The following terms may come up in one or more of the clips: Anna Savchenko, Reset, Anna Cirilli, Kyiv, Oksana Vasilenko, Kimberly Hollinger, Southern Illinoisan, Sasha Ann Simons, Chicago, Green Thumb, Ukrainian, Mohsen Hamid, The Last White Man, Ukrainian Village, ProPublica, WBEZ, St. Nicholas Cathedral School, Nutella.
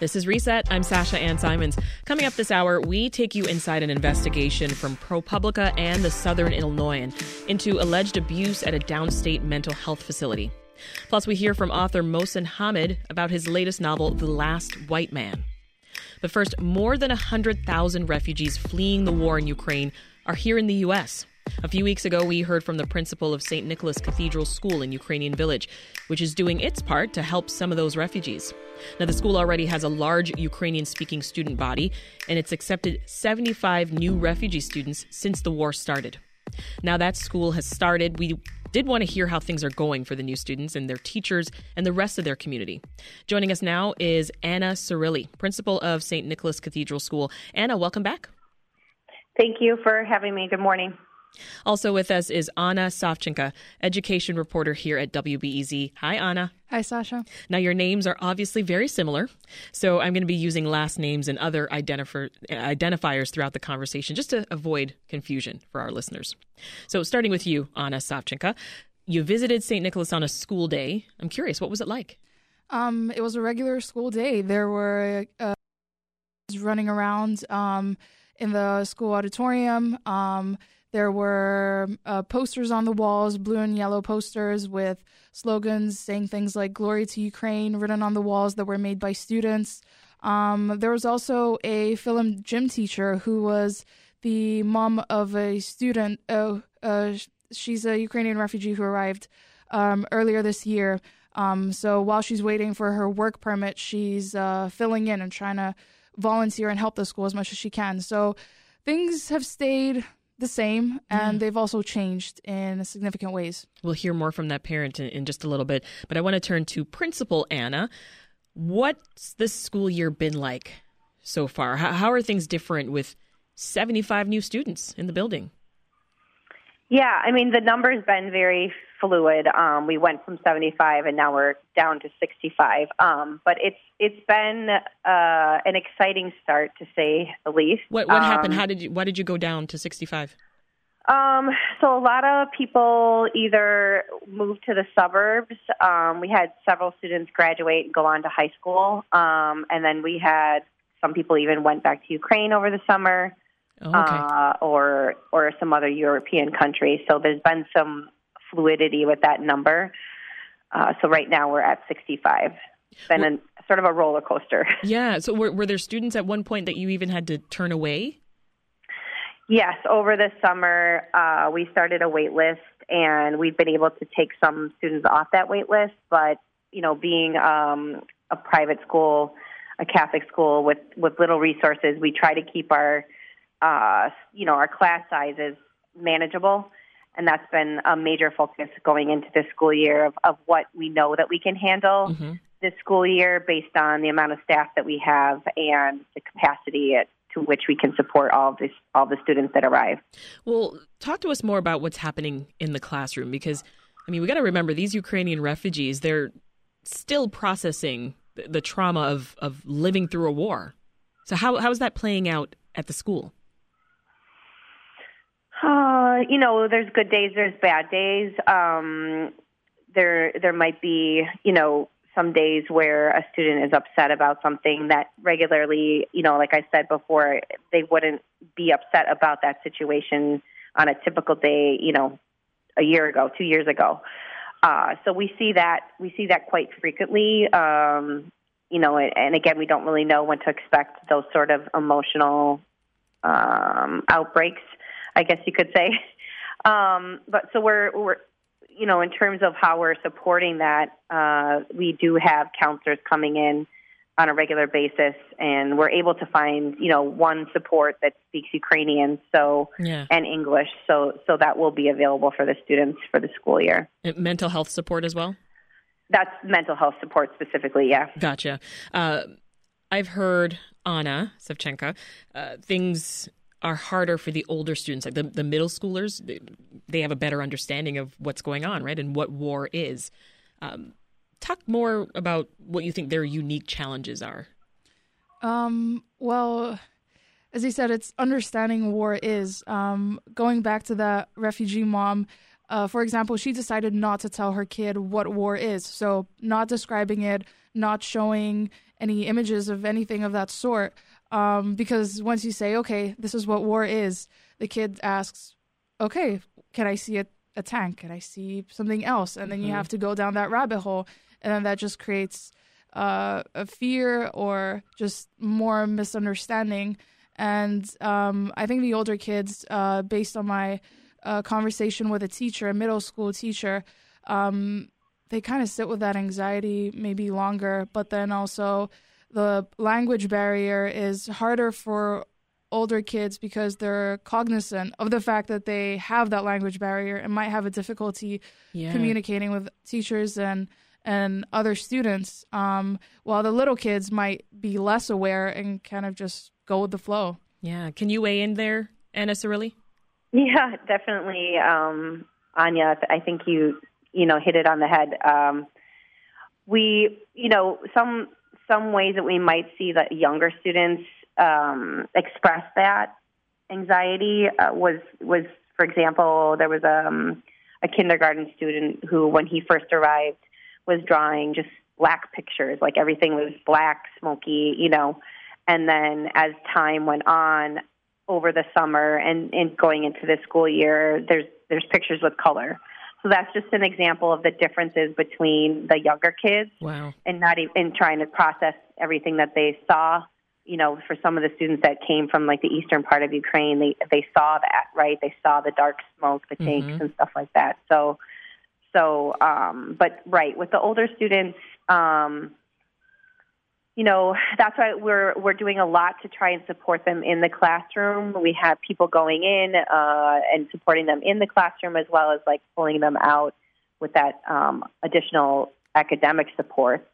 This is Reset. I'm Sasha Ann Simons. Coming up this hour, we take you inside an investigation from ProPublica and the Southern Illinoisan into alleged abuse at a downstate mental health facility. Plus, we hear from author Mohsen Hamid about his latest novel, The Last White Man. But first, more than 100,000 refugees fleeing the war in Ukraine are here in the U.S. A few weeks ago, we heard from the principal of St. Nicholas Cathedral School in Ukrainian Village, which is doing its part to help some of those refugees. Now, the school already has a large Ukrainian-speaking student body, and it's accepted 75 new refugee students since the war started. Now that school has started, we did want to hear how things are going for the new students and their teachers and the rest of their community. Joining us now is Anna Cirilli, principal of St. Nicholas Cathedral School. Anna, welcome back. Thank you for having me. Good morning. Also with us is Anna Savchenko, education reporter here at WBEZ. Hi, Anna. Hi, Sasha. Now, your names are obviously very similar, so I'm going to be using last names and other identifiers throughout the conversation just to avoid confusion for our listeners. So starting with you, Anna Savchenko, you visited St. Nicholas on a school day. I'm curious, what was it like? It was a regular school day. There were kids running around in the school auditorium. There were posters on the walls, blue and yellow posters with slogans saying things like "Glory to Ukraine" written on the walls that were made by students. There was also a film gym teacher who was the mom of a student. She's a Ukrainian refugee who arrived earlier this year. So while she's waiting for her work permit, she's filling in and trying to volunteer and help the school as much as she can. So things have stayed the same, and they've also changed in significant ways. We'll hear more from that parent in just a little bit, but I want to turn to Principal Anna. What's this school year been like so far? How are things different with 75 new students in the building? Yeah, I mean, the number's been very fluid. We went from 75 and now we're down to 65. But it's been an exciting start, to say the least. What happened? Why did you go down to 65? So a lot of people either moved to the suburbs. We had several students graduate and go on to high school. And then we had some people even went back to Ukraine over the summer. Oh, okay. or some other European country. So there's been some fluidity with that number. So right now we're at 65. It's been sort of a roller coaster. Yeah. So were there students at one point that you even had to turn away? Yes. Over the summer, we started a wait list, and we've been able to take some students off that wait list. But, you know, being a private school, a Catholic school with little resources, we try to keep our class sizes manageable. And that's been a major focus going into this school year of what we know that we can handle this school year based on the amount of staff that we have and the capacity to which we can support all the students that arrive. Well, talk to us more about what's happening in the classroom, because, I mean, we got to remember these Ukrainian refugees, they're still processing the trauma of living through a war. So how is that playing out at the school? You know, there's good days, there's bad days. There might be, you know, some days where a student is upset about something that regularly, you know, like I said before, they wouldn't be upset about that situation on a typical day, you know, a year ago, 2 years ago. So we see that quite frequently. You know, and again, we don't really know when to expect those sort of emotional outbreaks, I guess you could say. But so we're, you know, in terms of how we're supporting that, we do have counselors coming in on a regular basis, and we're able to find, you know, one support that speaks Ukrainian and English. So that will be available for the students for the school year. And mental health support as well? That's mental health support specifically, yeah. Gotcha. I've heard, Anna Savchenko, things are harder for the older students, like the middle schoolers. They have a better understanding of what's going on, right, and what war is. Talk more about what you think their unique challenges are. Well, as you said, it's understanding war is. Going back to that refugee mom, For example, she decided not to tell her kid what war is, so not describing it, not showing any images of anything of that sort, because once you say, okay, this is what war is, the kid asks, okay, can I see a tank? Can I see something else? And then you have to go down that rabbit hole, and then that just creates a fear or just more misunderstanding. And I think the older kids, based on my conversation with a teacher, a middle school teacher, they kind of sit with that anxiety maybe longer. But then also the language barrier is harder for older kids because they're cognizant of the fact that they have that language barrier and might have a difficulty communicating with teachers and other students, while the little kids might be less aware and kind of just go with the flow. Yeah. Can you weigh in there, Anna Cirilli? Yeah, definitely. Anya, I think you hit it on the head. We, some ways that we might see that younger students express that anxiety was, for example, there was a kindergarten student who, when he first arrived, was drawing just black pictures, like everything was black, smoky, and then as time went on over the summer and going into this school year, there's pictures with color. So that's just an example of the differences between the younger kids and not even trying to process everything that they saw. For some of the students that came from like the eastern part of Ukraine, they saw that, right? They saw the dark smoke, the tanks and stuff like that. So, but right, with the older students, that's why we're doing a lot to try and support them in the classroom. We have people going in and supporting them in the classroom, as well as like pulling them out with that additional academic support.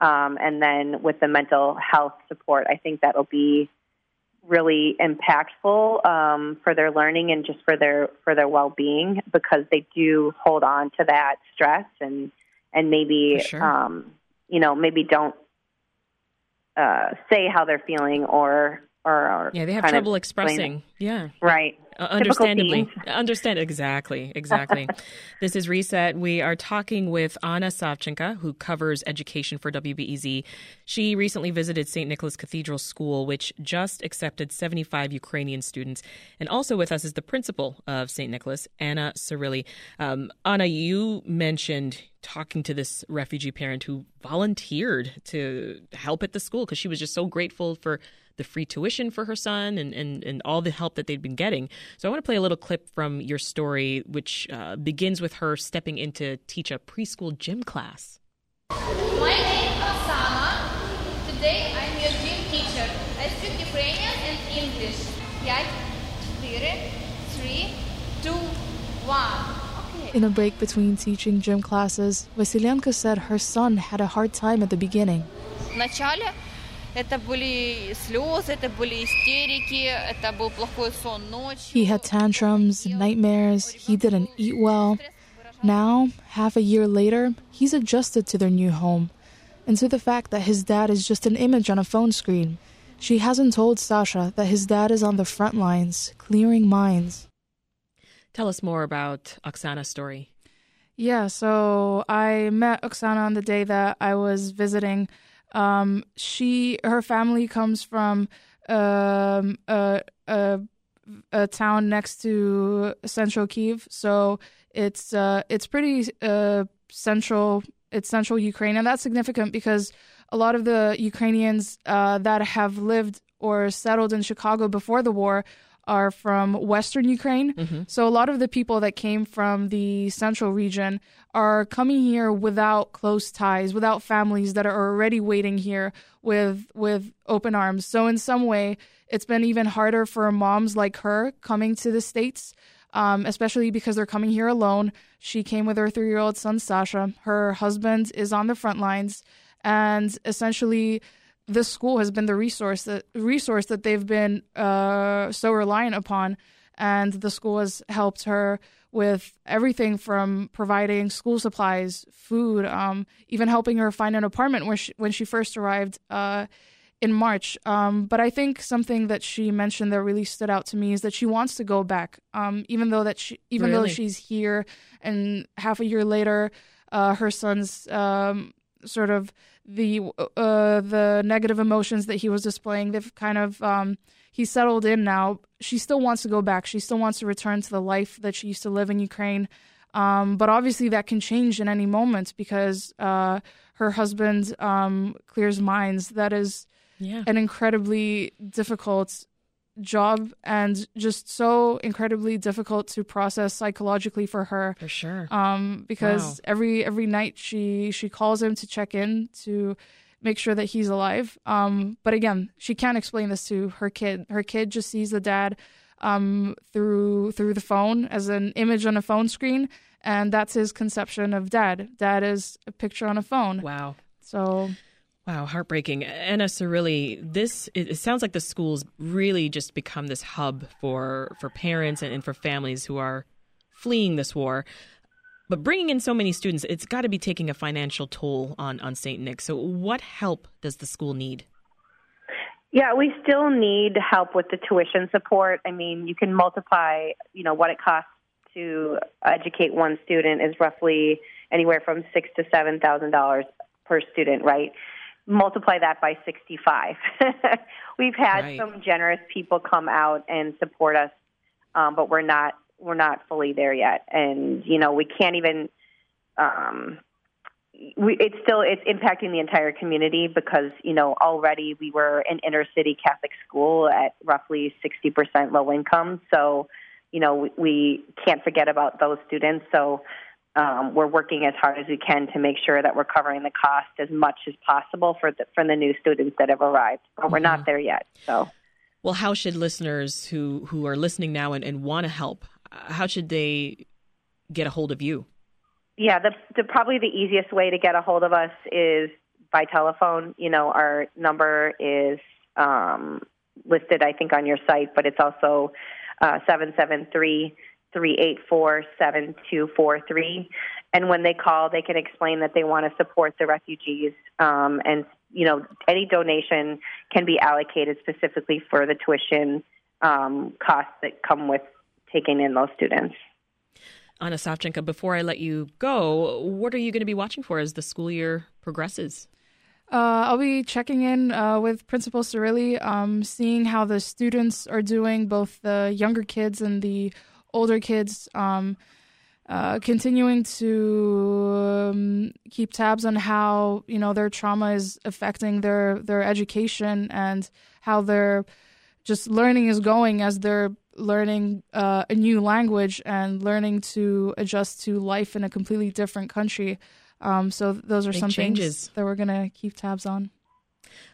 And then with the mental health support, I think that'll be really impactful for their learning and just for their well-being, because they do hold on to that stress and maybe, maybe don't say how they're feeling or they have trouble expressing. Yeah. Right. Understandably. Exactly. This is Reset. We are talking with Anna Savchenko, who covers education for WBEZ. She recently visited St. Nicholas Cathedral School, which just accepted 75 Ukrainian students. And also with us is the principal of St. Nicholas, Anna Cirilli. Anna, you mentioned talking to this refugee parent who volunteered to help at the school because she was just so grateful for the free tuition for her son and all the help that they'd been getting. So I want to play a little clip from your story, which begins with her stepping in to teach a preschool gym class. My name is Oksana. Today I'm your gym teacher. I speak Ukrainian and English. 5, 4, 3, 2, 1. Okay. In a break between teaching gym classes, Vasilenko said her son had a hard time at the beginning. He had tantrums, nightmares, he didn't eat well. Now, half a year later, he's adjusted to their new home and to the fact that his dad is just an image on a phone screen. She hasn't told Sasha that his dad is on the front lines, clearing mines. Tell us more about Oksana's story. Yeah, so I met Oksana on the day that I was visiting. Her family comes from a town next to central Kyiv, so it's pretty central. It's central Ukraine, and that's significant because a lot of the Ukrainians that have lived or settled in Chicago before the war are from Western Ukraine. Mm-hmm. So a lot of the people that came from the central region are coming here without close ties, without families that are already waiting here with open arms. So in some way, it's been even harder for moms like her coming to the States, especially because they're coming here alone. She came with her 3-year-old son, Sasha. Her husband is on the front lines, and essentially this school has been the resource that they've been so reliant upon, and the school has helped her with everything from providing school supplies, food, even helping her find an apartment when she first arrived in March. But I think something that she mentioned that really stood out to me is that she wants to go back, even though she's here, and half a year later, her son's sort of the negative emotions that he was displaying, they've kind of he settled in now. She still wants to go back. She still wants to return to the life that she used to live in Ukraine. But obviously that can change in any moment because her husband clears mines. That is an incredibly difficult job and just so incredibly difficult to process psychologically for her. For sure. Because every night she calls him to check in to make sure that he's alive. But again, she can't explain this to her kid. Her kid just sees the dad through the phone as an image on a phone screen, and that's his conception of dad. Dad is a picture on a phone. Wow. So... Wow, heartbreaking. Anna Cirilli, it sounds like the school's really just become this hub for parents and for families who are fleeing this war. But bringing in so many students, it's got to be taking a financial toll on St. Nick. So what help does the school need? Yeah, we still need help with the tuition support. I mean, you can multiply, what it costs to educate one student is roughly anywhere from $6,000 to $7,000 per student, right? Multiply that by 65. We've had some generous people come out and support us, but we're not fully there yet, and we can't even. It's impacting the entire community because already we were an inner city Catholic school at roughly 60% low income, so we can't forget about those students. So. We're working as hard as we can to make sure that we're covering the cost as much as possible for the new students that have arrived, but we're not there yet. So, well, how should listeners who are listening now and want to help, how should they get a hold of you? Yeah, the probably the easiest way to get a hold of us is by telephone. Our number is listed, I think, on your site, but it's also 773-384-7243, and when they call, they can explain that they want to support the refugees, and any donation can be allocated specifically for the tuition costs that come with taking in those students. Anna Savchenko, before I let you go, what are you going to be watching for as the school year progresses? I'll be checking in with Principal Cirilli, seeing how the students are doing, both the younger kids and the older kids, continuing to keep tabs on how their trauma is affecting their education and how their just learning is going as they're learning a new language and learning to adjust to life in a completely different country. So those are some changes that we're going to keep tabs on.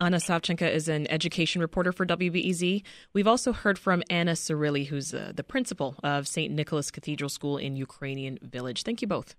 Anna Savchenko is an education reporter for WBEZ. We've also heard from Anna Cirilli, who's the principal of St. Nicholas Cathedral School in Ukrainian Village. Thank you both.